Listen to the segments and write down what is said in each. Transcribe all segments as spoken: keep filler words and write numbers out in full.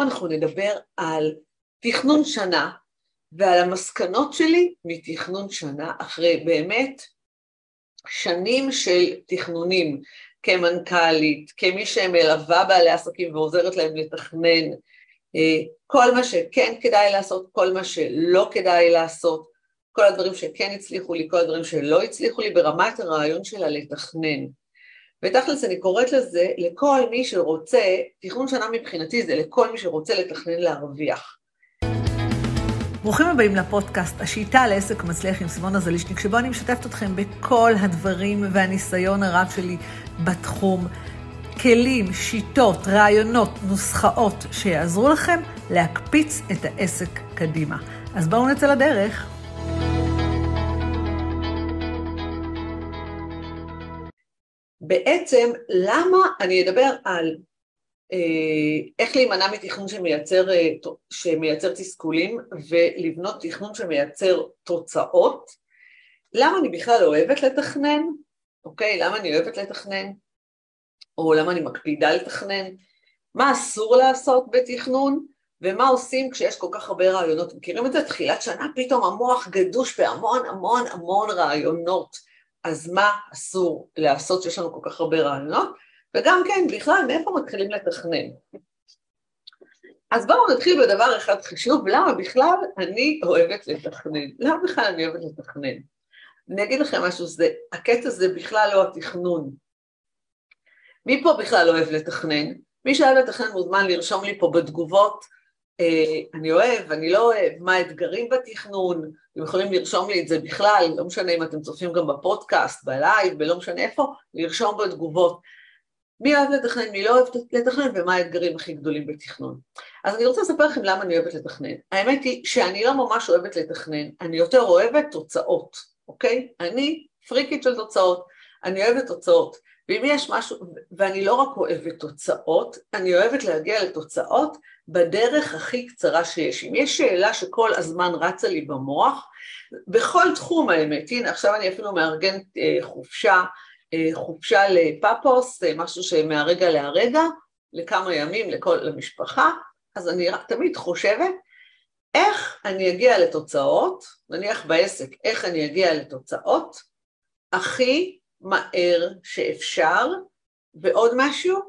עכשיו אנחנו נדבר על תכנון שנה, ועל המסקנות שלי מתכנון שנה, אחרי באמת שנים של תכנונים, כמנכ"לית, כמי שמלווה בעלי עסקים ועוזרת להם לתכנן, כל מה שכן כדאי לעשות, כל מה שלא כדאי לעשות, כל הדברים שכן הצליחו לי, כל הדברים שלא הצליחו לי, ברמת הרעיון שלה לתכנן. ותכלס אני קוראת לזה, לכל מי שרוצה, תכנון שנה מבחינתי זה לכל מי שרוצה לתכנן להרוויח. ברוכים הבאים לפודקאסט, השיטה לעסק מצליח עם סימונה זלישניק, שבו אני משתפת אתכם בכל הדברים והניסיון הרב שלי בתחום. כלים, שיטות, רעיונות, נוסחאות שיעזרו לכם להקפיץ את העסק קדימה. אז בואו נצא לדרך. בעצם, למה אני אדבר על איך להימנע מתכנון שמייצר, שמייצר תסכולים ולבנות תכנון שמייצר תוצאות? למה אני בכלל אוהבת לתכנן? אוקיי, למה אני אוהבת לתכנן? או למה אני מקפידה לתכנן? מה אסור לעשות בתכנון? ומה עושים כשיש כל כך הרבה רעיונות? מכירים את זה? תחילת שנה, פתאום המוח גדוש בהמון המון המון רעיונות. אז מה אסור לעשות שיש לנו כל כך הרבה רעיונות? וגם כן, בכלל, מאיפה מתחילים לתכנן? אז בואו נתחיל בדבר אחד חשוב, למה בכלל אני אוהבת לתכנן? למה בכלל אני אוהבת לתכנן? אני אגיד לכם משהו, זה, הקטע זה בכלל לא התכנון. מי פה בכלל לא אוהב לתכנן? מי שאוהב לתכנן מוזמן לרשום לי פה בתגובות, אה, אני אוהב, אני לא אוהב, מה האתגרים בתכנון, אתם יכולים לרשום לי את זה בכלל, לא משנה אם אתם צופים גם בפודקאסט, בלייב, בלא משנה איפה, לרשום בתגובות. מי אוהב לתכנן, מי לא אוהב לתכנן, ומה האתגרים הכי גדולים בתכנון. אז אני רוצה לספר לכם למה אני אוהבת לתכנן. האמת היא שאני לא ממש אוהבת לתכנן, אני יותר אוהבת תוצאות, אוקיי? אני פריקית של תוצאות, אני אוהבת תוצאות, ואם יש משהו, ואני לא רק אוהבת תוצאות, אני אוהבת להגיע לתוצאות בדרך הכי קצרה שיש. אם יש שאלה שכל הזמן רצה לי במוח, בכל תחום האמת, הנה עכשיו אני אפילו מארגנת אה, חופשה, חופשה לפאפוס, משהו שמהרגע להרגע, לכמה ימים, לכל, למשפחה, אז אני תמיד חושבת, איך אני אגיע לתוצאות, נניח בעסק, איך אני אגיע לתוצאות, הכי מהר שאפשר, ועוד משהו,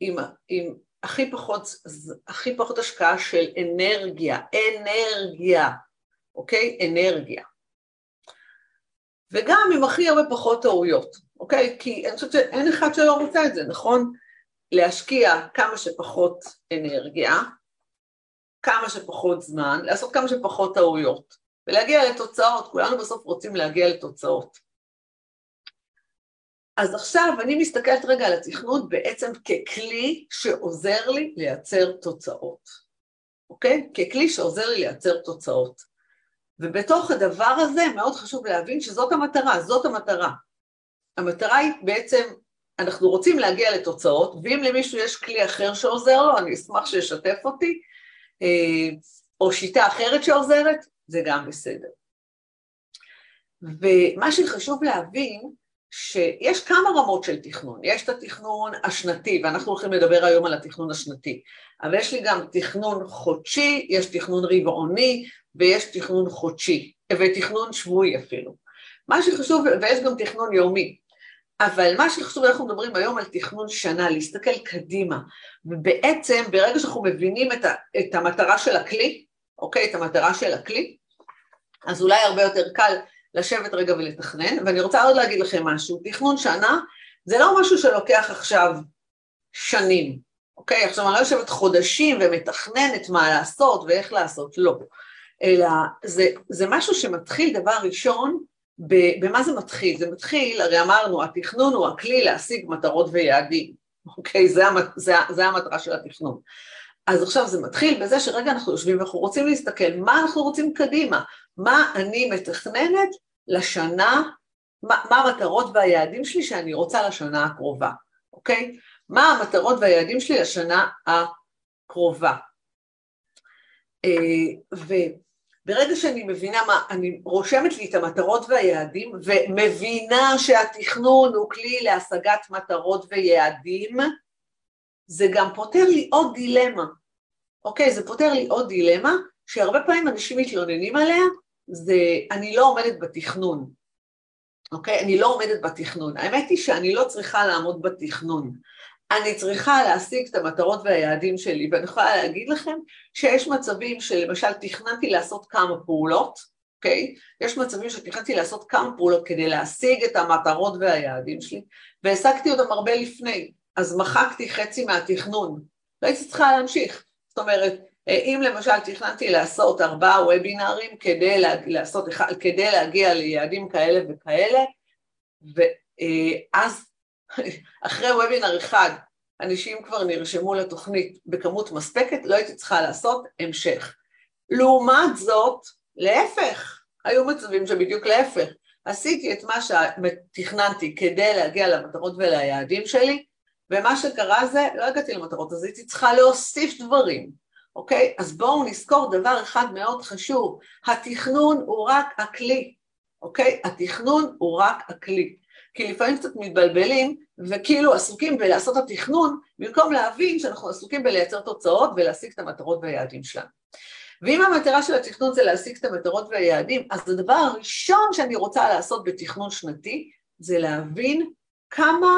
עם, עם הכי פחות, הכי פחות השקעה של אנרגיה, אנרגיה, אוקיי? אנרגיה. וגם עם הכי הרבה פחות טעויות. אוקיי? כי אני חושבת שאין אחד שלא רוצה את זה, נכון? להשקיע כמה שפחות אנרגיה, כמה שפחות זמן, לעשות כמה שפחות טעויות, ולהגיע לתוצאות, כולנו בסוף רוצים להגיע לתוצאות. אז עכשיו אני מסתכלת רגע על התכנות בעצם ככלי שעוזר לי לייצר תוצאות, אוקיי? ככלי שעוזר לי לייצר תוצאות. ובתוך הדבר הזה מאוד חשוב להבין שזאת המטרה, זאת המטרה. המטרה היא בעצם, אנחנו רוצים להגיע לתוצאות, ואם למישהו יש כלי אחר שעוזר לו, אני אשמח שישתף אותי, או שיטה אחרת שעוזרת, זה גם בסדר. ומה שחשוב להבין, שיש כמה רמות של תכנון, יש את התכנון השנתי, ואנחנו הולכים לדבר היום על התכנון השנתי, אבל יש לי גם תכנון חודשי, יש תכנון רבעוני, ויש תכנון חודשי, ותכנון שבועי אפילו. מה שחשוב, ויש גם תכנון יומי, אבל מה שחשוב, אנחנו מדברים היום על תכנון שנה, להסתכל קדימה, ובעצם ברגע שאנחנו מבינים את, ה, את המטרה של הכלי, אוקיי, את המטרה של הכלי, אז אולי הרבה יותר קל לשבת רגע ולתכנן, ואני רוצה עוד להגיד לכם משהו, תכנון שנה, זה לא משהו שלוקח עכשיו שנים, אוקיי, עכשיו אני לא יושבת חודשים ומתכננת מה לעשות ואיך לעשות, לא, אלא זה, זה משהו שמתחיל דבר ראשון, במה זה מתחיל? זה מתחיל, הרי אמרנו, התכנון הוא הכלי להשיג מטרות ויעדים, אוקיי? זה, זה, זה המטרה של התכנון. אז עכשיו זה מתחיל בזה שרגע אנחנו יושבים ואנחנו רוצים להסתכל, מה אנחנו רוצים קדימה? מה אני מתכננת לשנה, מה, מה המטרות והיעדים שלי שאני רוצה לשנה הקרובה, אוקיי? מה המטרות והיעדים שלי לשנה הקרובה? אה, ו... ברגע שאני מבינה מה, אני רושמת לי את המטרות והיעדים, ומבינה שהתכנון הוא כלי להשגת מטרות ויעדים, זה גם פותר לי עוד דילמה, אוקיי, זה פותר לי עוד דילמה, שהרבה פעמים אנשים מתלוננים עליה, זה אני לא עומדת בתכנון. אוקיי, אני לא עומדת בתכנון. האמת היא שאני לא צריכה לעמוד בתכנון. אני צריכה להשיג את המטרות והיעדים שלי, ואני יכולה להגיד לכם שיש מצבים שלמשל תכננתי לעשות כמה פעולות, אוקיי? יש מצבים שתכננתי לעשות כמה פעולות כדי להשיג את המטרות והיעדים שלי, והשגתי אותם הרבה לפני, אז מחקתי חצי מהתכנון, לא הייתי צריכה להמשיך. זאת אומרת, אם למשל תכננתי לעשות ארבעה וובינרים כדי, לעשות, כדי להגיע ליעדים כאלה וכאלה, ואז אחרי וובינר אחד, אנשים כבר נרשמו לתוכנית בכמות מספקת, לא הייתי צריכה לעשות המשך. לעומת זאת, להפך, היו מצבים שבדיוק להפך, עשיתי את מה שתכננתי כדי להגיע למטרות וליעדים שלי, ומה שקרה זה, לא הגעתי למטרות, אז הייתי צריכה להוסיף דברים, אוקיי? אז בואו נזכור דבר אחד מאוד חשוב, התכנון הוא רק הכלי, אוקיי? התכנון הוא רק הכלי. כי לפעמים קצת מתבלבלים, וכאילו עסוקים בלעשות התכנון, במקום להבין שאנחנו עסוקים בלייצר תוצאות, ולהשיג את המטרות והיעדים שלנו. ואם המטרה של התכנון זה להשיג את המטרות והיעדים, אז הדבר הראשון שאני רוצה לעשות בתכנון שנתי, זה להבין כמה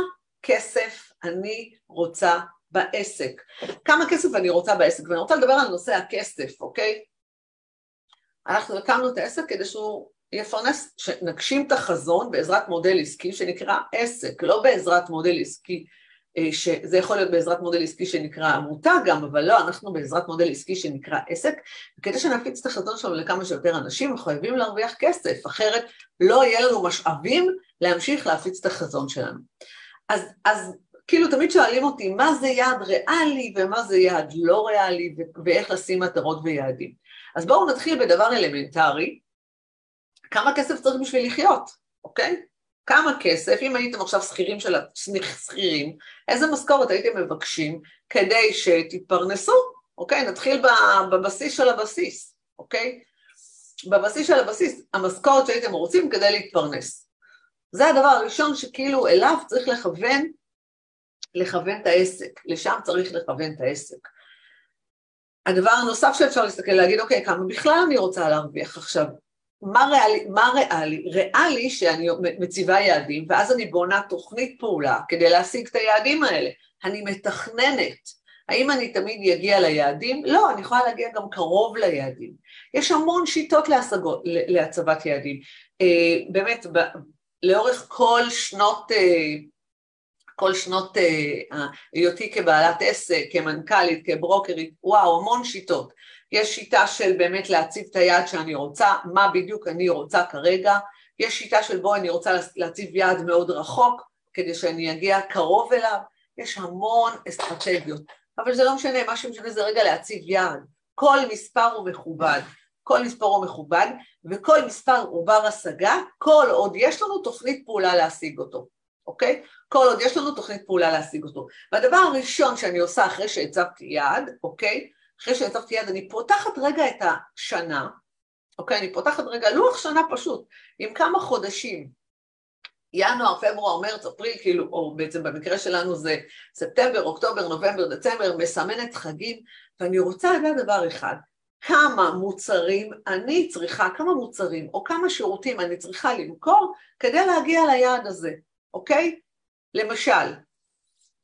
כסף אני רוצה בעסק. כמה כסף אני רוצה בעסק, ואני רוצה לדבר על נושא הכסף, אוקיי? אנחנו הקמנו את העסק כדי שהוא... יפרנס, שנגשים את החזון בעזרת מודל עסקי שנקרא עסק, לא בעזרת מודל עסקי, שזה יכול להיות בעזרת מודל עסקי שנקרא עמותה גם, אבל לא, אנחנו בעזרת מודל עסקי שנקרא עסק, וכדי שנפיץ את החזון שלנו לכמה שיותר אנשים, חייבים להרוויח כסף, אחרת לא יהיה לנו משאבים להמשיך להפיץ את החזון שלנו. אז, אז כאילו תמיד שואלים אותי, מה זה יעד ריאלי ומה זה יעד לא ריאלי, ואיך לשים מטרות ויעדים. אז בואו נתחיל בדבר אלמנטרי, כמה כסף צריך בשביל לחיות, אוקיי? כמה כסף, אם הייתם עכשיו שכירים של השכירים, איזה משכורת הייתם מבקשים כדי שתתפרנסו, אוקיי? נתחיל בבסיס של הבסיס, אוקיי? בבסיס של הבסיס, המשכורת שהייתם רוצים כדי להתפרנס. זה הדבר הראשון שכאילו אליו צריך לכוון, לכוון את העסק, לשם צריך לכוון את העסק. הדבר הנוסף שאפשר להסתכל, להגיד, אוקיי, כמה בכלל אני רוצה להרוויח עכשיו? מה ריאלי, מה ריאלי? ריאלי שאני מציבה יעדים, ואז אני בונה תוכנית פעולה כדי להשיג את היעדים האלה. אני מתכננת. האם אני תמיד יגיע ליעדים? לא, אני יכולה להגיע גם קרוב ליעדים. יש המון שיטות להשגות, להצבת יעדים. באמת, לאורך כל שנות, כל שנות היותי כבעלת עסק, כמנכ"לית, כברוקרית, וואו, המון שיטות. יש שיטה של באמת להציב את היעד שאני רוצה, מה בדיוק אני רוצה כרגע, יש שיטה של בו אני רוצה להציב יעד מאוד רחוק, כדי שאני אגיע קרוב אליו, יש המון אסטרטגיות, אבל זה לא משנה, מה שמשנה זה רגע להציב יעד, כל מספר הוא מכובד, כל מספר הוא מכובד, וכל מספר הוא בר השגה, כל עוד יש לנו תוכנית פעולה להשיג אותו, אוקיי? כל עוד יש לנו תוכנית פעולה להשיג אותו, והדבר הראשון שאני עושה אחרי שהצבתי יעד, אוקיי? אחרי שהצבתי יד, אני פותחת רגע את השנה, אוקיי, אני פותחת רגע, לוח שנה פשוט, עם כמה חודשים, ינואר, פברואר, מרץ, אפריל, כאילו, או בעצם במקרה שלנו זה ספטמבר, אוקטובר, נובמבר, דצמבר, מסמנת חגים, ואני רוצה לדעת דבר אחד, כמה מוצרים אני צריכה, כמה מוצרים או כמה שירותים אני צריכה למכור, כדי להגיע ליעד הזה, אוקיי? למשל,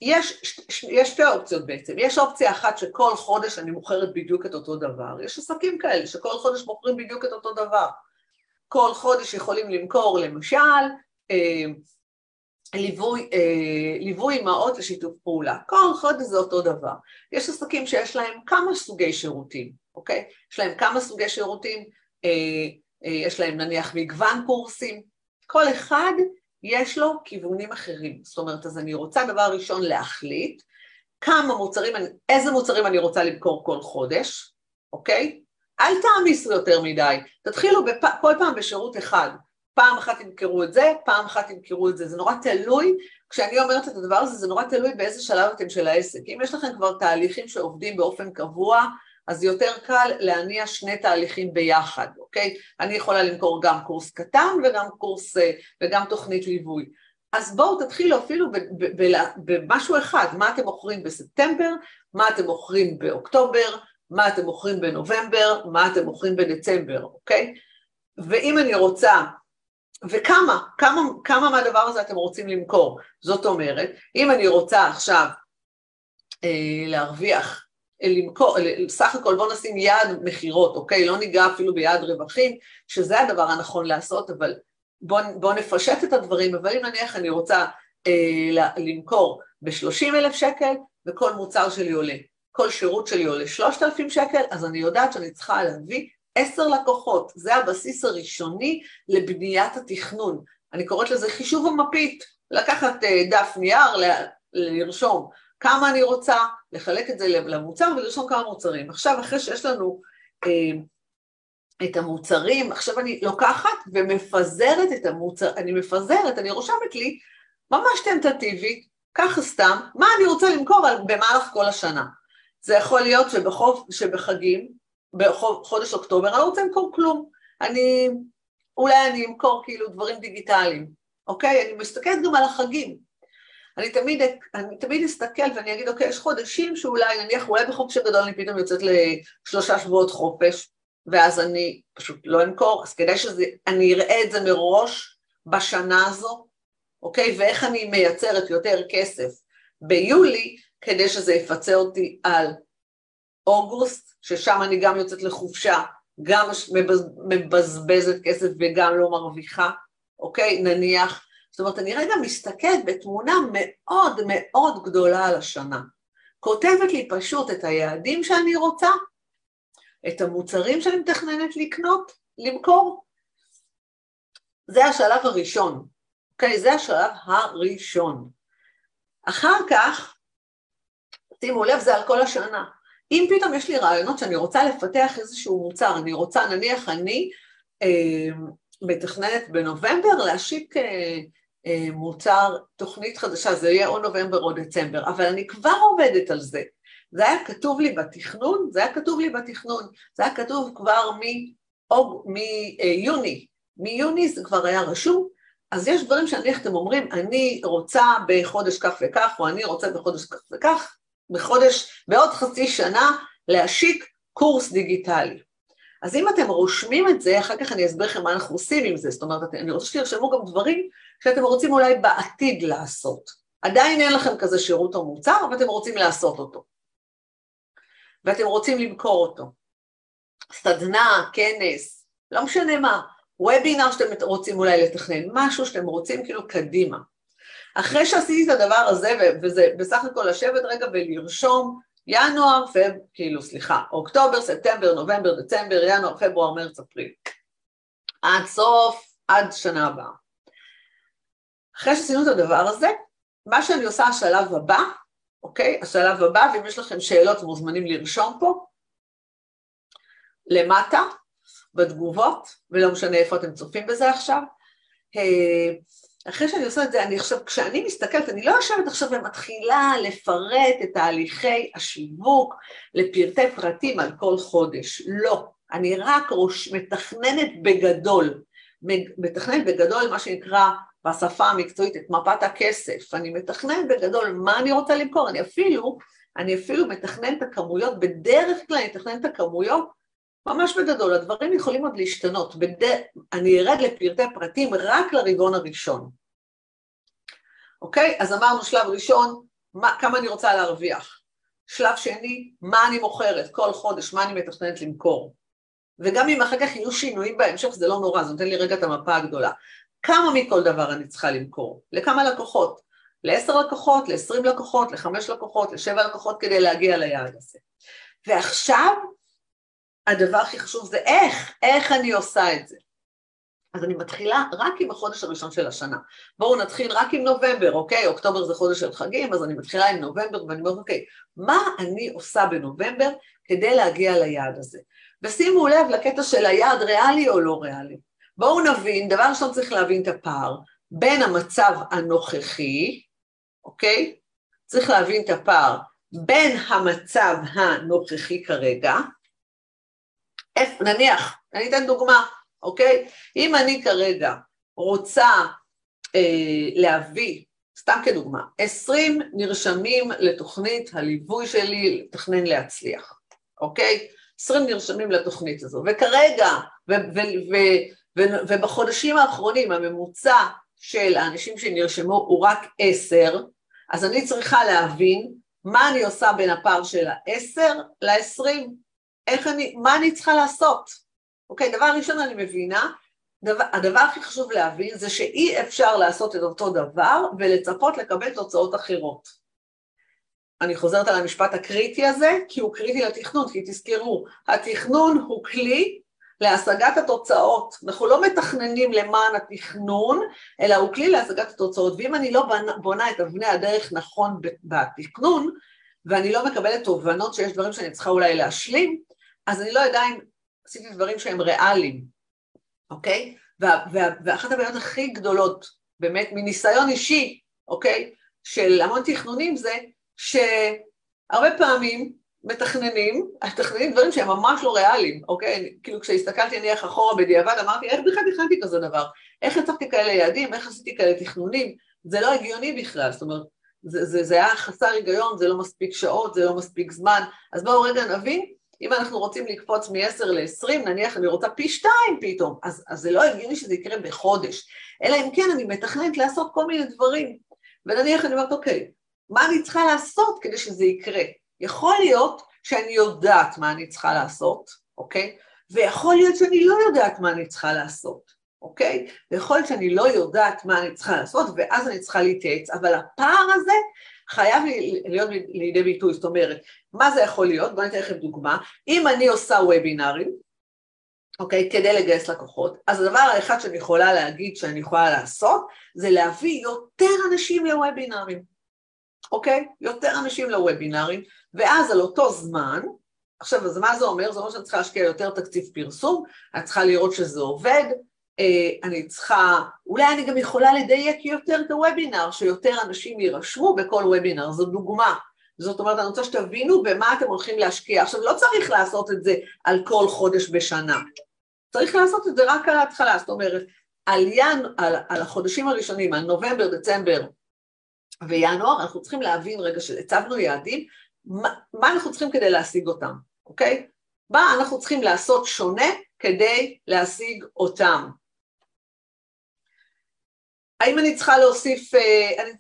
יש, יש שתי אופציות בעצם, יש אופציה אחת שכל חודש אני מוכרת בדיוק את אותו דבר, יש עסקים כאלה שכל חודש מוכרים בדיוק את אותו דבר, כל חודש יכולים למכור למשל, אה, ליווי, אה, ליווי אמהות לשיתוף פעולה, כל חודש זה אותו דבר, יש עסקים שיש להם כמה סוגי שירותים, אוקיי? יש להם כמה סוגי שירותים, אה, אה, יש להם נניח מגוון קורסים, כל אחד, יש לו כיוונים אחרים, זאת אומרת, אז אני רוצה דבר ראשון להחליט, כמה מוצרים, איזה מוצרים אני רוצה למכור כל חודש, אוקיי? אל תעמיסו יותר מדי, תתחילו בפ... כל פעם בשירות אחד, פעם אחת תמכרו את זה, פעם אחת תמכרו את זה, זה נורא תלוי, כשאני אומרת את הדבר הזה, זה נורא תלוי באיזה שלב אתם של העסק, אם יש לכם כבר תהליכים שעובדים באופן קבוע, אז יותר קל להניע שני תהליכים ביחד, אוקיי? אני יכולה למכור גם קורס קטן וגם קורס, וגם תוכנית ליווי. אז בואו תתחילו אפילו במשהו אחד, מה אתם מוכרים בספטמבר, מה אתם מוכרים באוקטובר, מה אתם מוכרים בנובמבר, מה אתם מוכרים בדצמבר, אוקיי? ואם אני רוצה, וכמה, כמה, כמה מהדבר הזה אתם רוצים למכור? זאת אומרת, אם אני רוצה עכשיו אה, להרוויח, למכור, סך הכל בוא נשים יעד מחירות, אוקיי? לא ניגע אפילו ביעד רווחים, שזה הדבר הנכון לעשות, אבל בוא, בוא נפשט את הדברים, אבל אם נניח אני רוצה אה, למכור ב-שלושים אלף שקל, וכל מוצר שלי עולה, כל שירות שלי עולה שלושת אלפים שקל, אז אני יודעת שאני צריכה להביא עשר לקוחות, זה הבסיס הראשוני לבניית התכנון. אני קוראת לזה חישוב המפית, לקחת דף נייר, לרשום כמה אני רוצה, לחלק את זה למוצר ולרשום כמה מוצרים. עכשיו, אחרי שיש לנו אה, את המוצרים, עכשיו אני לוקחת ומפזרת את המוצר, אני מפזרת, אני רושמת לי, ממש טנטטיבית, ככה סתם, מה אני רוצה למכור במהלך כל השנה. זה יכול להיות שבחוב, שבחגים, בחודש אוקטובר, אני לא רוצה למכור כלום, אני, אולי אני אמכור כאילו דברים דיגיטליים, אוקיי? אני מסתכלת גם על החגים, אני תמיד, אני תמיד אסתכל ואני אגיד, אוקיי, יש חודשים שאולי, נניח, אולי בחופש הגדול אני פתאום יוצאת לשלושה שבועות חופש, ואז אני פשוט לא אמכור, אז כדאי שאני אראה את זה מראש בשנה הזו, אוקיי? ואיך אני מייצרת יותר כסף ביולי, כדי שזה יפצה אותי על אוגוסט, ששם אני גם יוצאת לחופשה, גם מבזבזת כסף וגם לא מרוויחה, אוקיי? נניח, זאת אומרת, אני רגע מסתכלת בתמונה מאוד מאוד גדולה על השנה. כותבת לי פשוט את היעדים שאני רוצה, את המוצרים שאני מתכננת לקנות, למכור. זה השלב הראשון, אוקיי? זה השלב הראשון. אחר כך, שימו לב, זה על כל השנה. אם פתאום יש לי רעיונות שאני רוצה לפתח איזשהו מוצר, אני רוצה, נניח אני מתכננת בנובמבר להשיק מוצר, תוכנית חדשה, זה יהיה או נובמבר או דצמבר, אבל אני כבר עובדת על זה. זה היה כתוב לי בתכנון, זה היה כתוב לי בתכנון, זה היה כתוב כבר מיוני, מיוני זה כבר היה רשום, אז יש דברים שנניח אתם אומרים, אני רוצה בחודש כך וכך, או אני רוצה בחודש כך וכך, בחודש, בעוד חצי שנה, להשיק קורס דיגיטלי. אז אם אתם רושמים את זה, אחר כך אני אסביר לכם מה אנחנו עושים עם זה, זאת אומרת, אני רוצה שתרשמו גם דברים שאתם רוצים אולי בעתיד לעשות. עדיין אין לכם כזה שירות או מוצר, אבל אתם רוצים לעשות אותו. ואתם רוצים למכור אותו. סדנה, כנס, לא משנה מה, וובינר שאתם רוצים אולי לתכנן, משהו שאתם רוצים כאילו קדימה. אחרי שעשיתי את הדבר הזה, וזה בסך הכל לשבת רגע ולרשום, ינואר, פב, כאילו, סליחה, אוקטובר, ספטמבר, נובמבר, דצמבר, ינואר, פברואר, מרץ, אפריל. עד סוף, עד שנה הבאה. אחרי שעשינו את הדבר הזה, מה שאני עושה השלב הבא, אוקיי? השלב הבא, ואם יש לכם שאלות, מוזמנים לרשום פה, למטה, בתגובות, ולא משנה איפה אתם צופים בזה עכשיו, אחרי שאני עושה את זה, אני עכשיו, כשאני מסתכלת, אני לא יושבת עכשיו ומתחילה לפרט את תהליכי השיווק לפרטי פרטים על כל חודש. לא, אני רק ראש, מתכננת בגדול, מתכננת בגדול מה שנקרא בשפה המקצועית, את מפת הכסף. אני מתכננת בגדול מה אני רוצה למכור, אני אפילו, אני אפילו מתכננת הכמויות, בדרך כלל אני מתכננת הכמויות, ממש בגדול, הדברים יכולים עוד להשתנות, בד... אני ארד לפרטי פרטים רק לרבעון הראשון. אוקיי? אז אמרנו שלב ראשון, מה, כמה אני רוצה להרוויח. שלב שני, מה אני מוכרת כל חודש, מה אני מתכננת למכור. וגם אם אחר כך יהיו שינויים בהמשך, זה לא נורא, זה נותן לי רגע את המפה הגדולה. כמה מכל דבר אני צריכה למכור? לכמה לקוחות? לעשר לקוחות, לעשרים לקוחות, לחמש לקוחות, לשבע לקוחות, כדי להגיע ליעד הזה. ועכשיו, הדבר הכי חשוב זה איך, איך אני עושה את זה. אז אני מתחילה רק עם החודש הראשון של השנה. בואו נתחיל רק עם נובמבר, אוקיי? אוקטובר זה חודש של חגים, אז אני מתחילה עם נובמבר, ואני אומרת, אוקיי, מה אני עושה בנובמבר כדי להגיע ליעד הזה? ושימו לב לקטע של היעד ריאלי או לא ריאלי. בואו נבין, דבר ראשון צריך להבין את הפער, בין המצב הנוכחי, אוקיי? צריך להבין את הפער, בין המצב הנוכחי כרגע, נניח, אני אתן דוגמה, אוקיי? אם אני כרגע רוצה אה, להביא, סתם כדוגמה, עשרים נרשמים לתוכנית הליווי שלי לתכנן להצליח, אוקיי? עשרים נרשמים לתוכנית הזו, וכרגע, ובחודשים האחרונים, הממוצע של האנשים שנרשמו הוא רק עשר, אז אני צריכה להבין מה אני עושה בין הפער של ה-עשר ל-עשרים, איך אני, מה אני צריכה לעשות. אוקיי, דבר ראשון אני מבינה, דבר, הדבר הכי חשוב להבין זה שאי אפשר לעשות את אותו דבר ולצפות לקבל תוצאות אחרות. אני חוזרת על המשפט הקריטי הזה, כי הוא קריטי לתכנון, כי תזכרו, התכנון הוא כלי להשגת התוצאות. אנחנו לא מתכננים למען התכנון, אלא הוא כלי להשגת התוצאות. ואם אני לא בונה את אבני הדרך נכון בתכנון, ואני לא מקבלת תובנות שיש דברים שאני צריכה אולי להשלים, אז אני לא יודע אם עשיתי דברים שהם ריאליים, אוקיי? ואחת הבעיות הכי גדולות, באמת מניסיון אישי, אוקיי? של המון תכנונים זה, שהרבה פעמים מתכננים, מתכננים דברים שהם ממש לא ריאליים, אוקיי? כאילו כשהסתכלתי נניח אחורה בדיעבד, אמרתי, איך בכלל תכננתי כזה דבר? איך הצבתי כאלה יעדים? איך עשיתי כאלה תכנונים? זה לא הגיוני בכלל, זאת אומרת, זה, זה, זה היה חסר היגיון, זה לא מספיק שעות, זה לא מספיק זמן, אז בואו רגע נבין, אם אנחנו רוצים לקפוץ מ-עשר ל-עשרים, נניח אני רוצה פי שתיים פתאום, אז, אז זה לא הגיוני שזה יקרה בחודש, אלא אם כן אני מתכננת לעשות כל מיני דברים, ונניח אני אומרת, אוקיי, מה אני צריכה לעשות כדי שזה יקרה? יכול להיות שאני יודעת מה אני צריכה לעשות, אוקיי? ויכול להיות שאני לא יודעת מה אני צריכה לעשות, אוקיי? ויכול להיות שאני לא יודעת מה אני צריכה לעשות, ואז אני צריכה להתייעץ, אבל הפער הזה חייב להיות לידי ביטוי, זאת אומרת, מה זה יכול להיות? בואו ניתן לכם דוגמה, אם אני עושה וובינרים, אוקיי, כדי לגייס לקוחות, אז הדבר האחד שאני יכולה להגיד שאני יכולה לעשות, זה להביא יותר אנשים לוובינרים, אוקיי? יותר אנשים לוובינרים, ואז על אותו זמן, עכשיו, אז מה זה אומר? זה אומר שאני צריכה להשקיע יותר תקציב פרסום, אני צריכה לראות שזה עובד, אני צריכה, אולי אני גם יכולה לדייק יותר את הוובינר, שיותר אנשים יירשמו בכל וובינר, זו דוגמה. זאת אומרת, אני רוצה שתבינו במה אתם הולכים להשקיע. עכשיו, לא צריך לעשות את זה על כל חודש בשנה. צריך לעשות את זה רק על ההתחלה, זאת אומרת, על, ין, על, על החודשים הראשונים, על נובמבר, דצמבר, וינואר, אנחנו צריכים להבין רגע שהצבנו יעדים, מה, מה אנחנו צריכים כדי להשיג אותם, אוקיי? מה אנחנו צריכים לעשות שונה כדי להשיג אותם. האם אני צריכה להוסיף,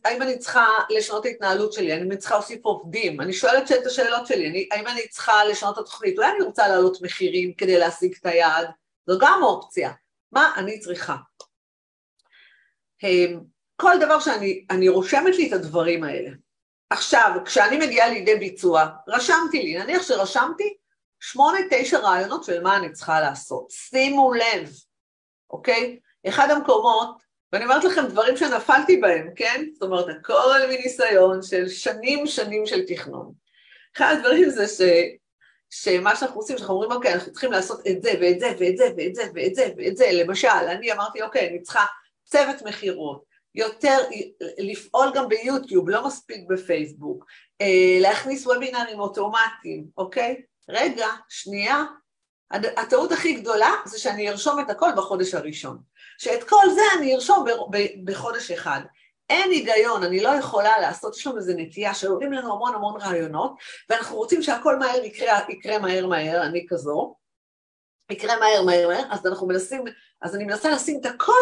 האם אני צריכה לשנות ההתנהלות שלי, האם אני צריכה להוסיף עובדים, אני שואלת את השאלות שלי, האם אני צריכה לשנות התוכנית, אולי אני רוצה להעלות מחירים כדי להשיג את היעד, זו גם אופציה, מה אני צריכה? כל דבר שאני אני רושמת לי את הדברים האלה. עכשיו, כשאני מגיעה לידי ביצוע, רשמתי לי, נניח שרשמתי שמונה, תשע רעיונות של מה אני צריכה לעשות. שימו לב, אוקיי? אחד המקומות, ואני אומרת לכם דברים שנפלתי בהם, כן? זאת אומרת, הכל מניסיון של שנים, שנים של תכנון. אחד הדברים זה ש, שמה שאנחנו עושים, שאנחנו אומרים, אוקיי, אנחנו צריכים לעשות את זה ואת זה ואת זה ואת זה ואת זה ואת זה. למשל, אני אמרתי, אוקיי, אני צריכה צוות מחירות, יותר לפעול גם ביוטיוב, לא מספיק בפייסבוק, להכניס וובינרים אוטומטיים, אוקיי? רגע, שנייה, הטעות הכי גדולה זה שאני ארשום את הכל בחודש הראשון, שאת כל זה אני ארשום בחודש אחד, אין היגיון, אני לא יכולה לעשות, יש לנו איזו נטייה שעולים לנו המון המון רעיונות, ואנחנו רוצים שהכל מהר יקרה, יקרה מהר מהר, אני כזו, יקרה מהר מהר מהר, אז אנחנו מנסים, אז אני מנסה לשים את הכל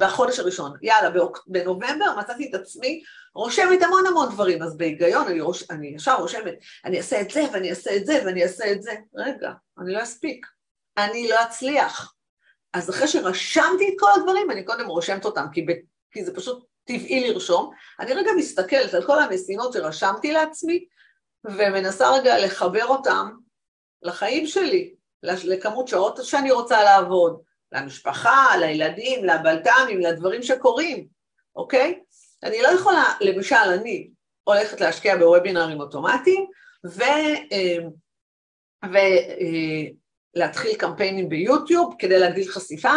בחודש הראשון, יאללה, בנובמבר מצאתי את עצמי, רושמת המון המון דברים, אז בהיגיון אני, רוש, אני ישר רושמת, אני אעשה את זה ואני אעשה את זה ואני אעשה את זה, רגע, אני לא אספיק, אני לא אצליח, אז אחרי שרשמתי את כל הדברים, אני קודם רושמת אותם, כי, ב, כי זה פשוט טבעי לרשום, אני רגע מסתכלת על כל המשימות שרשמתי לעצמי, ומנסה רגע לחבר אותם לחיים שלי, לכמות שעות שאני רוצה לעבוד, למשפחה, לילדים, לבלת"מים, לדברים שקורים, אוקיי? אני לא יכולה, למשל אני הולכת להשקיע בוובינרים אוטומטיים, ולהתחיל קמפיינים ביוטיוב כדי להגדיל חשיפה,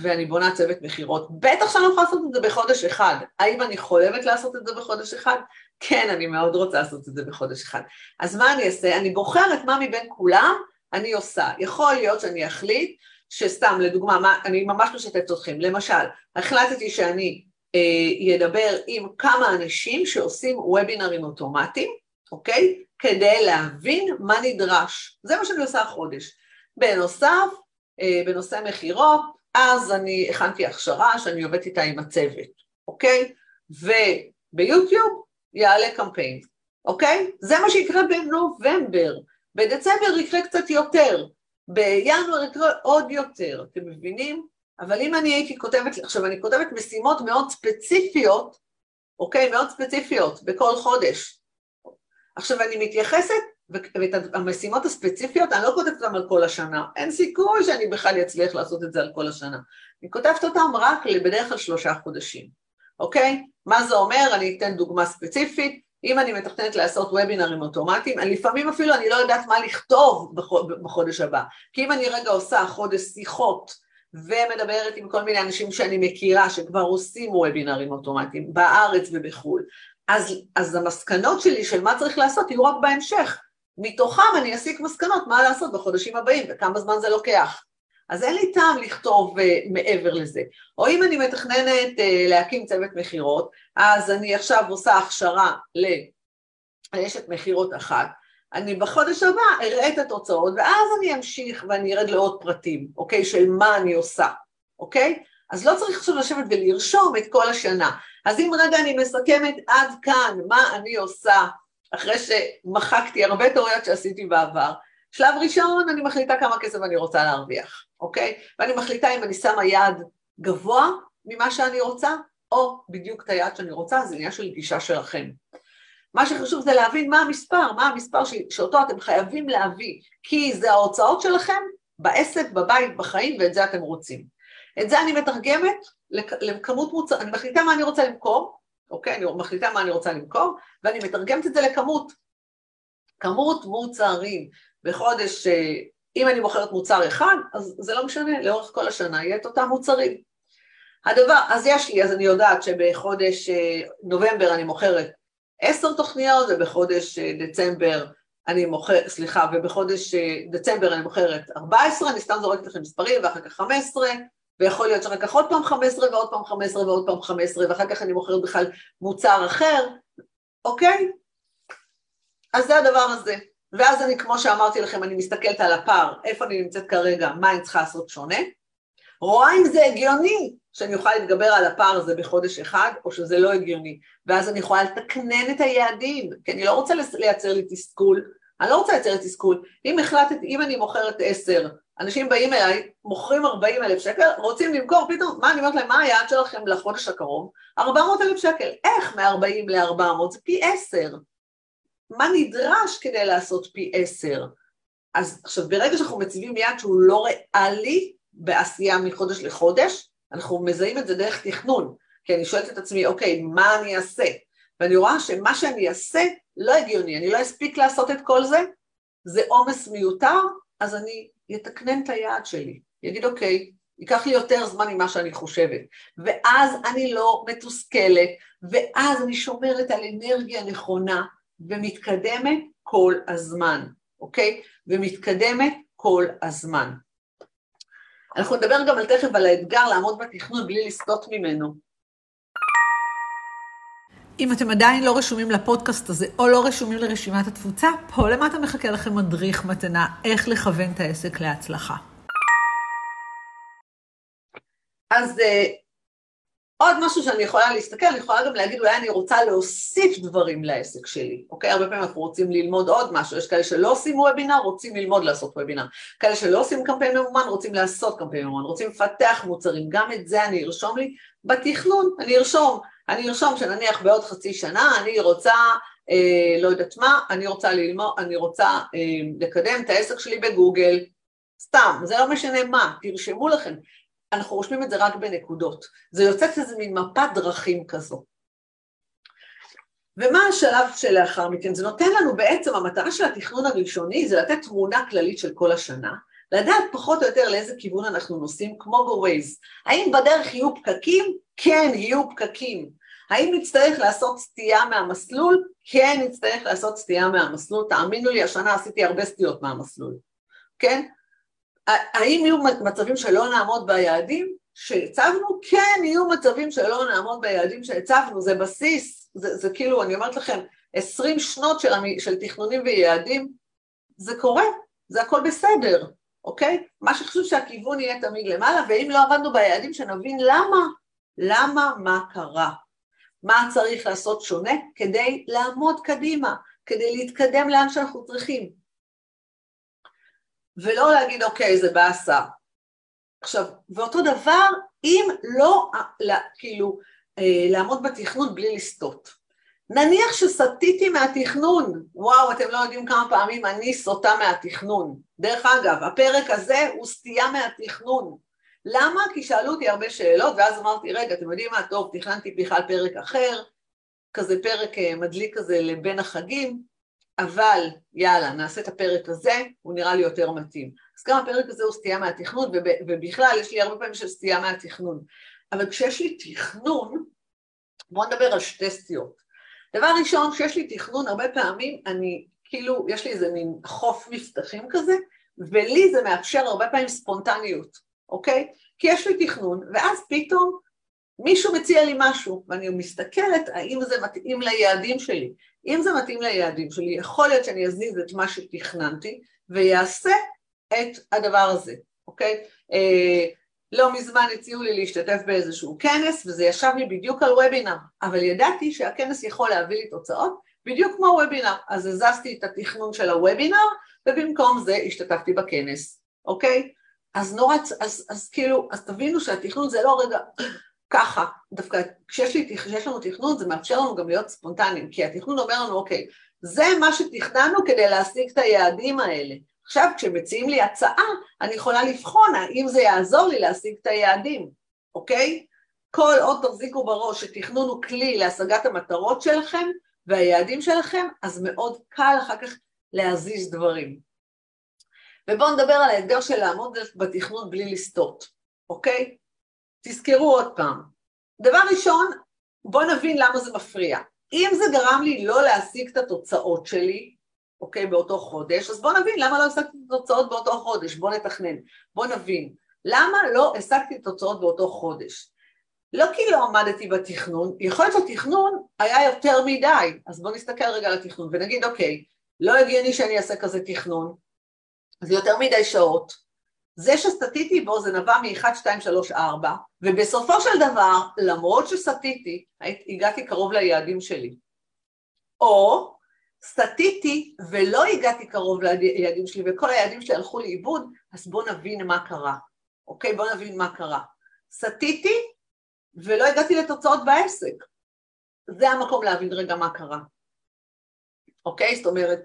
ואני בונה צוות מכירות. בטח שאני לא יכולה לעשות את זה בחודש אחד. האם אני חולמת לעשות את זה בחודש אחד? כן, אני מאוד רוצה לעשות את זה בחודש אחד. אז מה אני אעשה? אני בוחרת מה מבין כולם אני עושה. יכול להיות שאני אחליט, שסתם, לדוגמה, מה, אני ממש משתפת אתכם. למשל, החלטתי שאני אה, ידבר עם כמה אנשים שעושים וובינרים אוטומטיים, אוקיי? כדי להבין מה נדרש. זה מה שאני עושה החודש. בנוסף, בנושא מחירות, אז אני הכנתי הכשרה שאני עובדת איתה עם הצוות, אוקיי? וביוטיוב יעלה קמפיין, אוקיי? זה מה שיקרה בנובמבר. בדצמבר יקרה קצת יותר, בינואר יקרה עוד יותר, אתם מבינים? אבל אם אני הייתי כותבת, עכשיו אני כותבת משימות מאוד ספציפיות, אוקיי? מאוד ספציפיות בכל חודש. עכשיו אני מתייחסת, ואת המשימות הספציפיות, אני לא כותבת אותם על כל השנה, אין סיכוי שאני בכלל אצליח לעשות את זה על כל השנה, אני כותבת אותם רק בדרך כלל שלושה חודשים, אוקיי? מה זה אומר? אני אתן דוגמה ספציפית, אם אני מתכננת לעשות וובינרים אוטומטיים, לפעמים אפילו אני לא יודעת מה לכתוב בחודש הבא, כי אם אני רגע עושה חודש שיחות, ומדברת עם כל מיני אנשים שאני מכירה, שכבר עושים וובינרים אוטומטיים, בארץ ובחול, אז, אז המסקנות שלי של מה צריך לעשות יהיו רק בהמשך, מתוכם אני אסיק מסקנות מה לעשות בחודשים הבאים, וכמה זמן זה לוקח. אז אין לי טעם לכתוב uh, מעבר לזה. או אם אני מתכננת uh, להקים צוות מחירות, אז אני עכשיו עושה הכשרה לאשת מחירות אחת, אני בחודש הבא אראה את התוצאות, ואז אני אמשיך ואני ארד לעוד פרטים, אוקיי, של מה אני עושה, אוקיי? אז לא צריך עכשיו לשבת ולרשום את כל השנה. אז אם רגע אני מסכמת עד כאן מה אני עושה, אחרי שמחקתי הרבה תיאוריות שעשיתי בעבר, שלב ראשון אני מחליטה כמה כסף אני רוצה להרוויח, אוקיי? ואני מחליטה אם אני שמה יד גבוה ממה שאני רוצה, או בדיוק את היד שאני רוצה, זה עניין של גישה שלכם. מה שחשוב זה להבין מה המספר, מה המספר שאותו אתם חייבים להביא, כי זה ההוצאות שלכם בעסק, בבית, בחיים, ואת זה אתם רוצים. את זה אני מתרגמת לכמות מוצר, אני מחליטה מה אני רוצה למכור, אוקיי, אני מחליטה מה אני רוצה למכור, ואני מתרגמת את זה לכמות, כמות מוצרים, בחודש, אם אני מוכרת מוצר אחד, אז זה לא משנה, לאורך כל השנה יהיה את אותם מוצרים. הדבר, אז יש לי, אז אני יודעת שבחודש נובמבר אני מוכרת עשר תוכניות, ובחודש דצמבר אני מוכרת, סליחה, ובחודש דצמבר אני מוכרת ארבע עשרה, אני סתם זורקת לכם מספרים, ואחר כך חמש עשרה, ויכול להיות שרק עוד פעם חמש עשרה, ועוד פעם חמש עשרה, ועוד פעם חמש עשרה, ואחר כך אני מוכרת בכלל מוצר אחר, אוקיי? אז זה הדבר הזה. ואז אני, כמו שאמרתי לכם, אני מסתכלת על הפער, איפה אני נמצאת כרגע, מה אני צריכה לעשות שונה, רואה אם זה הגיוני, שאני אוכל להתגבר על הפער הזה בחודש אחד, או שזה לא הגיוני, ואז אני יכולה לתקנן את היעדים, כי אני לא רוצה לייצר לי תסכול, אני לא רוצה לייצר לי תסכול, אם החלטת, אם אני מוכרת עשר, אנשים באים אליי, מוכרים ארבעים אלף שקל, רוצים למכור, פתאום, מה אני אומרת להם, מה היעד שלכם לחודש הקרוב? ארבע מאות אלף שקל, איך מ-ארבעים ל-ארבע מאות? זה פי עשר. מה נדרש כדי לעשות פי עשר? אז עכשיו, ברגע שאנחנו מציבים יעד שהוא לא ריאלי בעשייה מחודש לחודש, אנחנו מזהים את זה דרך תכנון, כי אני שואלת את עצמי, אוקיי, מה אני אעשה? ואני רואה שמה שאני אעשה לא הגיוני, אני לא אספיק לעשות את כל זה, זה עומס מיותר, אז אני יתקנן את היעד שלי, יגיד אוקיי, ייקח לי יותר זמן ממה שאני חושבת, ואז אני לא מתוסכלת, ואז אני שומרת על אנרגיה נכונה, ומתקדמת כל הזמן, אוקיי? ומתקדמת כל הזמן. אנחנו נדבר גם על תכף על האתגר לעמוד בתכנון בלי לסטות ממנו. אם אתם עדיין לא רשומים לפודקאסט הזה, או לא רשומים לרשימת התפוצה, פה למטה מחכה לכם מדריך מתנה, איך לכוון את העסק להצלחה. אז עוד משהו שאני יכולה להסתכל, אני יכולה גם להגיד, אולי אני רוצה להוסיף דברים לעסק שלי, אוקיי? הרבה פעמים אנחנו רוצים ללמוד עוד משהו, יש כאלה שלא עושים וובינר, רוצים ללמוד לעשות וובינר, כאלה שלא עושים קמפיין ממומן, רוצים לעשות קמפיין ממומן, רוצים לפתח מוצרים, גם את זה אני ארשום לי, בתכנון אני ארשום, אני ארשום שנניח בעוד חצי שנה, אני רוצה, אה, לא יודעת מה, אני רוצה ללמוד, אני רוצה אה, לקדם את העסק שלי בגוגל, סתם, זה לא משנה מה, תרשמו לכם, אנחנו רושמים את זה רק בנקודות, זה יוצאת איזה מין מפת דרכים כזו. ומה השלב שלאחר מכן? זה נותן לנו בעצם, המטרה של התכנון הראשוני, זה לתת תמונה כללית של כל השנה, לדעת פחות או יותר לאיזה כיוון אנחנו נוסעים, כמו בווייז. האם בדרך יהיו פקקים? כן, יהיו פקקים. האם נצטרך לעשות סטייה מהמסלול? כן, נצטרך לעשות סטייה מהמסלול. תאמינו לי, השנה עשיתי הרבה סטיות מהמסלול. כן? האם יהיו מצבים שלא נעמוד ביעדים שהצבנו? כן, יהיו מצבים שלא נעמוד ביעדים שהצבנו, זה בסיס, זה, זה כאילו, אני אומרת לכם, עשרים שנות של, של תכנונים ויעדים, זה קורה, זה הכל בסדר, אוקיי? מה שחשוב שהכיוון יהיה תמיד למעלה, ואם לא עבדנו ביעדים שנבין למה, למה מה קרה, מה צריך לעשות שונה כדי לעמוד קדימה, כדי להתקדם לאן שאנחנו צריכים. ולא להגיד, אוקיי, זה בעשה. עכשיו, ואותו דבר, אם לא, כאילו, לעמוד בתכנון בלי לסטות. נניח שסטיתי מהתכנון, וואו, אתם לא יודעים כמה פעמים אני סוטה מהתכנון. דרך אגב, הפרק הזה הוא סטייה מהתכנון. למה? כי שאלו אותי הרבה שאלות, ואז אמרתי, רגע, אתם יודעים מה, טוב, תכננתי בכלל פרק אחר, כזה פרק מדליק כזה לבין החגים, אבל יאללה, נעשה את הפרק הזה, הוא נראה לי יותר מתאים. אז גם הפרק הזה הוא סטייה מהתכנון, ובכלל יש לי הרבה פעמים של סטייה מהתכנון. אבל כשיש לי תכנון, בואו נדבר על שתי סטיות. דבר ראשון, כשיש לי תכנון, הרבה פעמים אני, כאילו, יש לי איזה מין חוף מפתחים כזה, ולי זה מאפשר הרבה פעמים ספונטניות, אוקיי? כי יש לי תכנון, ואז פתאום מישהו מציע לי משהו, ואני מסתכלת האם זה מתאים ליעדים שלי. אם זה מתאים ליעדים שלי, יכול להיות שאני אזניז את מה שתכננתי, ויעשה את הדבר הזה, אוקיי? אה, לא מזמן הציעו לי להשתתף באיזשהו כנס, וזה ישב לי בדיוק על וובינר, אבל ידעתי שהכנס יכול להביא לי תוצאות, בדיוק כמו וובינר, אז הזזתי את התכנון של הוובינר, ובמקום זה השתתפתי בכנס, אוקיי? אז נורא, אז, אז כאילו, אז תבינו שהתכנון זה לא רגע ככה, דווקא כשיש לי, כשיש לנו תכנון, זה מאפשר לנו גם להיות ספונטניים, כי התכנון אומר לנו, אוקיי, זה מה שתכננו כדי להשיג את היעדים האלה. עכשיו, כשמציעים לי הצעה, אני יכולה לבחון האם זה יעזור לי להשיג את היעדים, אוקיי? כל עוד תחזיקו בראש שתכנון הוא כלי להשגת המטרות שלכם והיעדים שלכם, אז מאוד קל אחר כך להזיז דברים. ובואו נדבר על האתגר של לעמוד בתכנון בלי לסטות, אוקיי? תזכרו עוד פעם. דבר ראשון, בואו נבין למה זה מפריע. אם זה גרם לי לא להשיג את התוצאות שלי, אוקיי, באותו חודש, אז בואו נבין למה לא השגתי את התוצאות באותו חודש, בואו נתכנן, בואו נבין, למה לא השגתי את התוצאות באותו חודש? לא כי לא עמדתי בתכנון, יכול להיות שהתכנון היה יותר מדי, אז בואו נסתכל רגע על התכנון, ונגיד, אוקיי, לא הגיוני שאני אעשה כזה תכנון, זה יותר מדי שעות, זה שסטטיתי בו זה נבע מ-אחת, שתיים, שלוש, ארבע, ובסופו של דבר, למרות שסטטיתי, הגעתי קרוב ליעדים שלי, או סטטיתי ולא הגעתי קרוב ליעדים שלי, וכל היעדים שלי הלכו לאיבוד, אז בואו נבין מה קרה, אוקיי? בואו נבין מה קרה. סטטיתי ולא הגעתי לתוצאות בעסק. זה המקום להבין רגע מה קרה. אוקיי? זאת אומרת,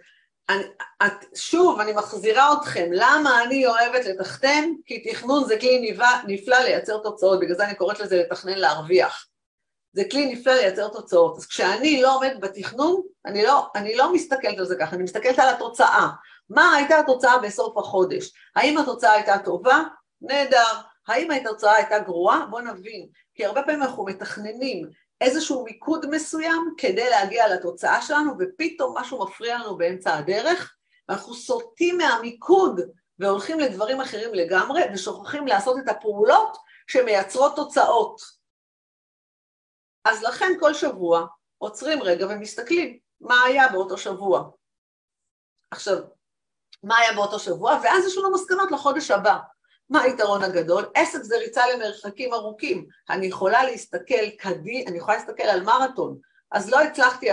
אני, את, שוב, אני מחזירה אתכם, למה אני אוהבת לתכנן? כי תכנון זה כלי נפלא לייצר תוצאות, בגלל זה אני קוראת לזה לתכנן להרוויח. זה כלי נפלא לייצר תוצאות. אז כשאני לא עומד בתכנון, אני לא, אני לא מסתכלת על זה ככה, אני מסתכלת על התוצאה. מה הייתה התוצאה בסוף החודש? האם התוצאה הייתה טובה? נהדר. האם התוצאה הייתה גרועה? בוא נבין. כי הרבה פעמים אנחנו מתכננים איזשהו מיקוד מסוים כדי להגיע לתוצאה שלנו, ופתאום משהו מפריע לנו באמצע הדרך, ואנחנו סוטים מהמיקוד, והולכים לדברים אחרים לגמרי, ושוכחים לעשות את הפעולות שמייצרות תוצאות. אז לכן כל שבוע עוצרים רגע ומסתכלים מה היה באותו שבוע. עכשיו, מה היה באותו שבוע? ואז יש לנו מסקנות לחודש הבא. מה היתרון הגדול? עסק זה ריצה למרחקים ארוכים. אני יכולה להסתכל קדימה, אני יכולה להסתכל על מרתון. אז לא הצלחתי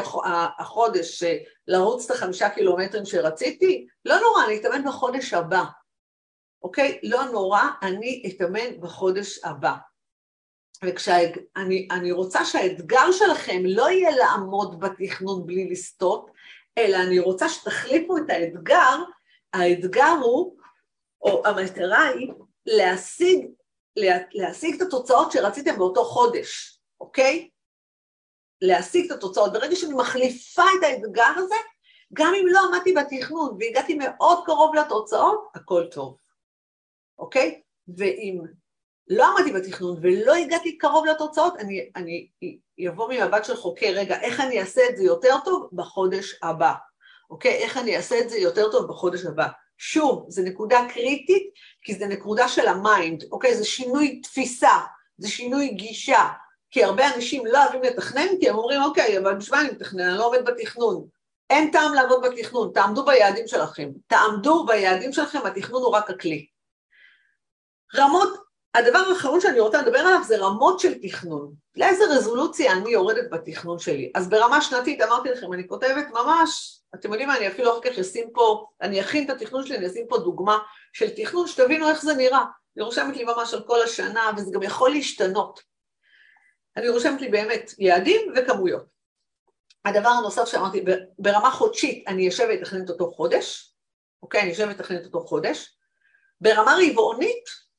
החודש לרוץ את החמישה קילומטרים שרציתי? לא נורא, אני אתאמן בחודש הבא. אוקיי? לא נורא, אני אתאמן בחודש הבא. וכשאני אני רוצה שהאתגר שלכם לא יהיה לעמוד בתכנון בלי לסטות, אלא אני רוצה שתחליפו את האתגר, האתגר הוא, או המטרה היא, להשיג, לה, להשיג את התוצאות שרציתם באותו חודש, אוקיי? להשיג את התוצאות, ברגע שאני מחליפה את האתגר הזה, גם אם לא עמדתי בתכנון והגעתי מאוד קרוב לתוצאות, הכל טוב, אוקיי? ואם לא עמדתי בתכנון ולא הגעתי קרוב לתוצאות, אני, אני יבוא ממבט של חוקר, רגע, איך אני אעשה את זה יותר טוב בחודש הבא, אוקיי? איך אני אעשה את זה יותר טוב בחודש הבא. שוב, זו נקודה קריטית, כי זו נקודה של המיינד, אוקיי? זה שינוי תפיסה, זה שינוי גישה, כי הרבה אנשים לא אוהבים לתכנן, כי הם אומרים, אוקיי, אבל בשביל אני מתכנן, אני לא עובד בתכנון. אין טעם לעבוד בתכנון, תעמדו ביעדים שלכם. תעמדו ביעדים שלכם, התכנון הוא רק הכלי. רמות, הדבר האחרון שאני רוצה לדבר עליו, זה רמות של תכנון. לאיזה רזולוציה אני יורדת בתכנון שלי? אז ברמה שנתית, אמרתי לכם, אני כותבת ממש, אתם יודעים, אני אפילו אחר כך אשים פה, אני אכין את התכנון שלי, אני אשים פה דוגמה של תכנון, שתבינו איך זה נראה. אני רושמת לי ממש על כל השנה, וזה גם יכול להשתנות. אני רושמת לי באמת יעדים וכמויות. הדבר הנוסף שאמרתי, ברמה חודשית, אני יושב ותכנית אותו חודש, אוקיי, אני יושב ותכנית אותו חודש. ברמה רבעונית,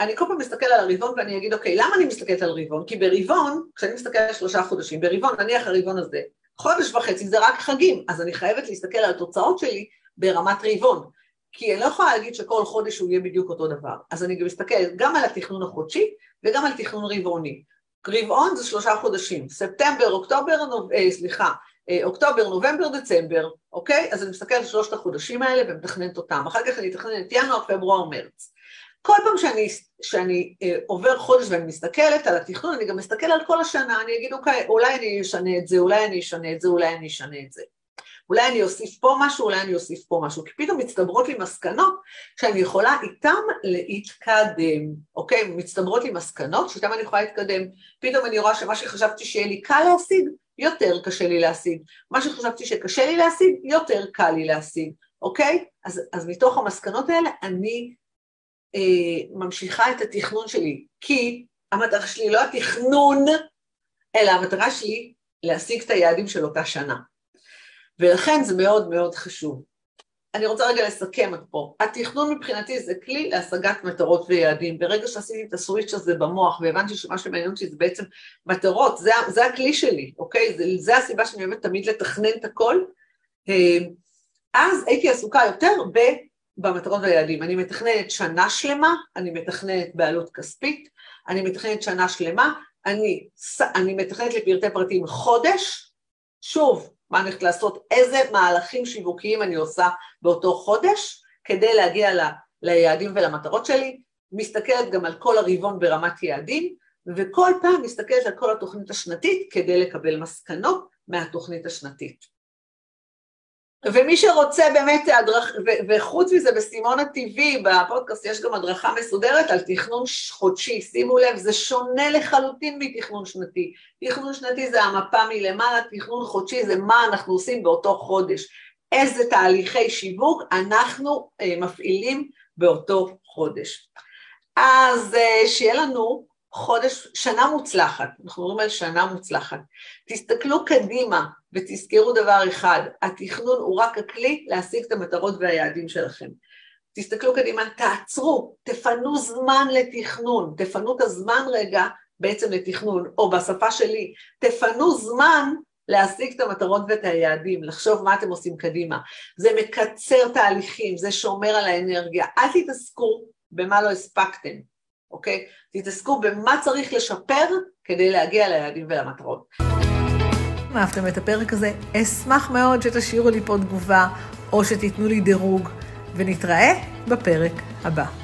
אני כל פעם מסתכל על הרבעון ואני אגיד, אוקיי, למה אני מסתכלת על רבעון? כי ברבעון, כשאני מסתכל על שלושה חודשים, ברבעון, נניח הרבעון הזה, חודש וחצי זה רק חגים, אז אני חייבת להסתכל על התוצאות שלי ברמת רבעון, כי אני לא יכולה להגיד שכל חודש הוא יהיה בדיוק אותו דבר. אז אני מסתכלת גם על התכנון החודשי וגם על תכנון רבעוני. רבעון זה שלושה חודשים, ספטמבר, אוקטובר, נוב... אה, סליחה, אוקטובר, נובמבר, דצמבר, אוקיי? אז אני מסתכלת על שלושת החודשים האלה ומתכננת אותם. אחר כך אני מתכננת ינואר, פברואר, מרץ. כל פעם שאני, שאני אה, עובר חודש ואני מסתכלת על התכנון, אני גם מסתכל על כל השנה, אני אגיד, אוקיי, אולי אני אשנה את זה, אולי אני אשנה את זה, אולי אני אשנה את זה. אולי אני אוסיף פה משהו, אולי אני אוסיף פה משהו, כי פתאום מצטברות לי מסקנות שאני יכולה איתם להתקדם, אוקיי? מצטברות לי מסקנות שאיתם אני יכולה להתקדם, פתאום אני רואה שמה שחשבתי שיהיה לי קל להשיג, יותר קשה לי להשיג, מה שחשבתי שקשה לי להשיג, יותר קל לי להשיג, אוקיי? אז, אז מתוך המסקנות האלה אני אה, ממשיכה את התכנון שלי, כי המטרה שלי לא התכנון, אלא המטרה שלי להשיג את היעדים של אותה שנה. ולכן זה מאוד מאוד חשוב. אני רוצה רגע לסכם את פה. התכנון מבחינתי זה כלי להשגת מטרות ויעדים. ברגע שעשיתי את הסוויץ' הזה במוח, והבנתי שמה שמעניין אותי זה בעצם מטרות, זה, זה הכלי שלי, אוקיי? זה, זה הסיבה שאני אוהבת תמיד לתכנן את הכל. אז הייתי עסוקה יותר ב, במטרות ויעדים. אני מתכננת שנה שלמה, אני מתכננת בעלות כספית, אני מתכננת שנה שלמה, אני, אני מתכננת לפרטי פרטים חודש, שוב, מה אני הולכת לעשות, איזה מהלכים שיווקיים אני עושה באותו חודש, כדי להגיע ל, ליעדים ולמטרות שלי, מסתכלת גם על כל הרבעון ברמת יעדים, וכל פעם מסתכלת על כל התוכנית השנתית, כדי לקבל מסקנות מהתוכנית השנתית. ומי שרוצה באמת, הדרכ... ו... וחוץ מזה בסימון הטבעי, בפודקאסט יש גם הדרכה מסודרת על תכנון חודשי, שימו לב, זה שונה לחלוטין מתכנון שנתי, תכנון שנתי זה המפה מלמעלה, תכנון חודשי זה מה אנחנו עושים באותו חודש, איזה תהליכי שיווק אנחנו אה, מפעילים באותו חודש. אז אה, שיהיה לנו חודש, שנה מוצלחת, אנחנו אומרים על שנה מוצלחת, תסתכלו קדימה, ותזכרו דבר אחד, התכנון הוא רק הכלי להשיג את המטרות והיעדים שלכם. תסתכלו קדימה, תעצרו, תפנו זמן לתכנון, תפנו את הזמן רגע בעצם לתכנון, או בשפה שלי, תפנו זמן להשיג את המטרות ואת היעדים, לחשוב מה אתם עושים קדימה. זה מקצר תהליכים, זה שומר על האנרגיה, אל תתעסקו במה לא הספקתם, אוקיי? תתעסקו במה צריך לשפר כדי להגיע ליעדים ולמטרות. אם אהבתם את הפרק הזה, אשמח מאוד שתשאירו לי פה תגובה או שתיתנו לי דירוג, ונתראה בפרק הבא.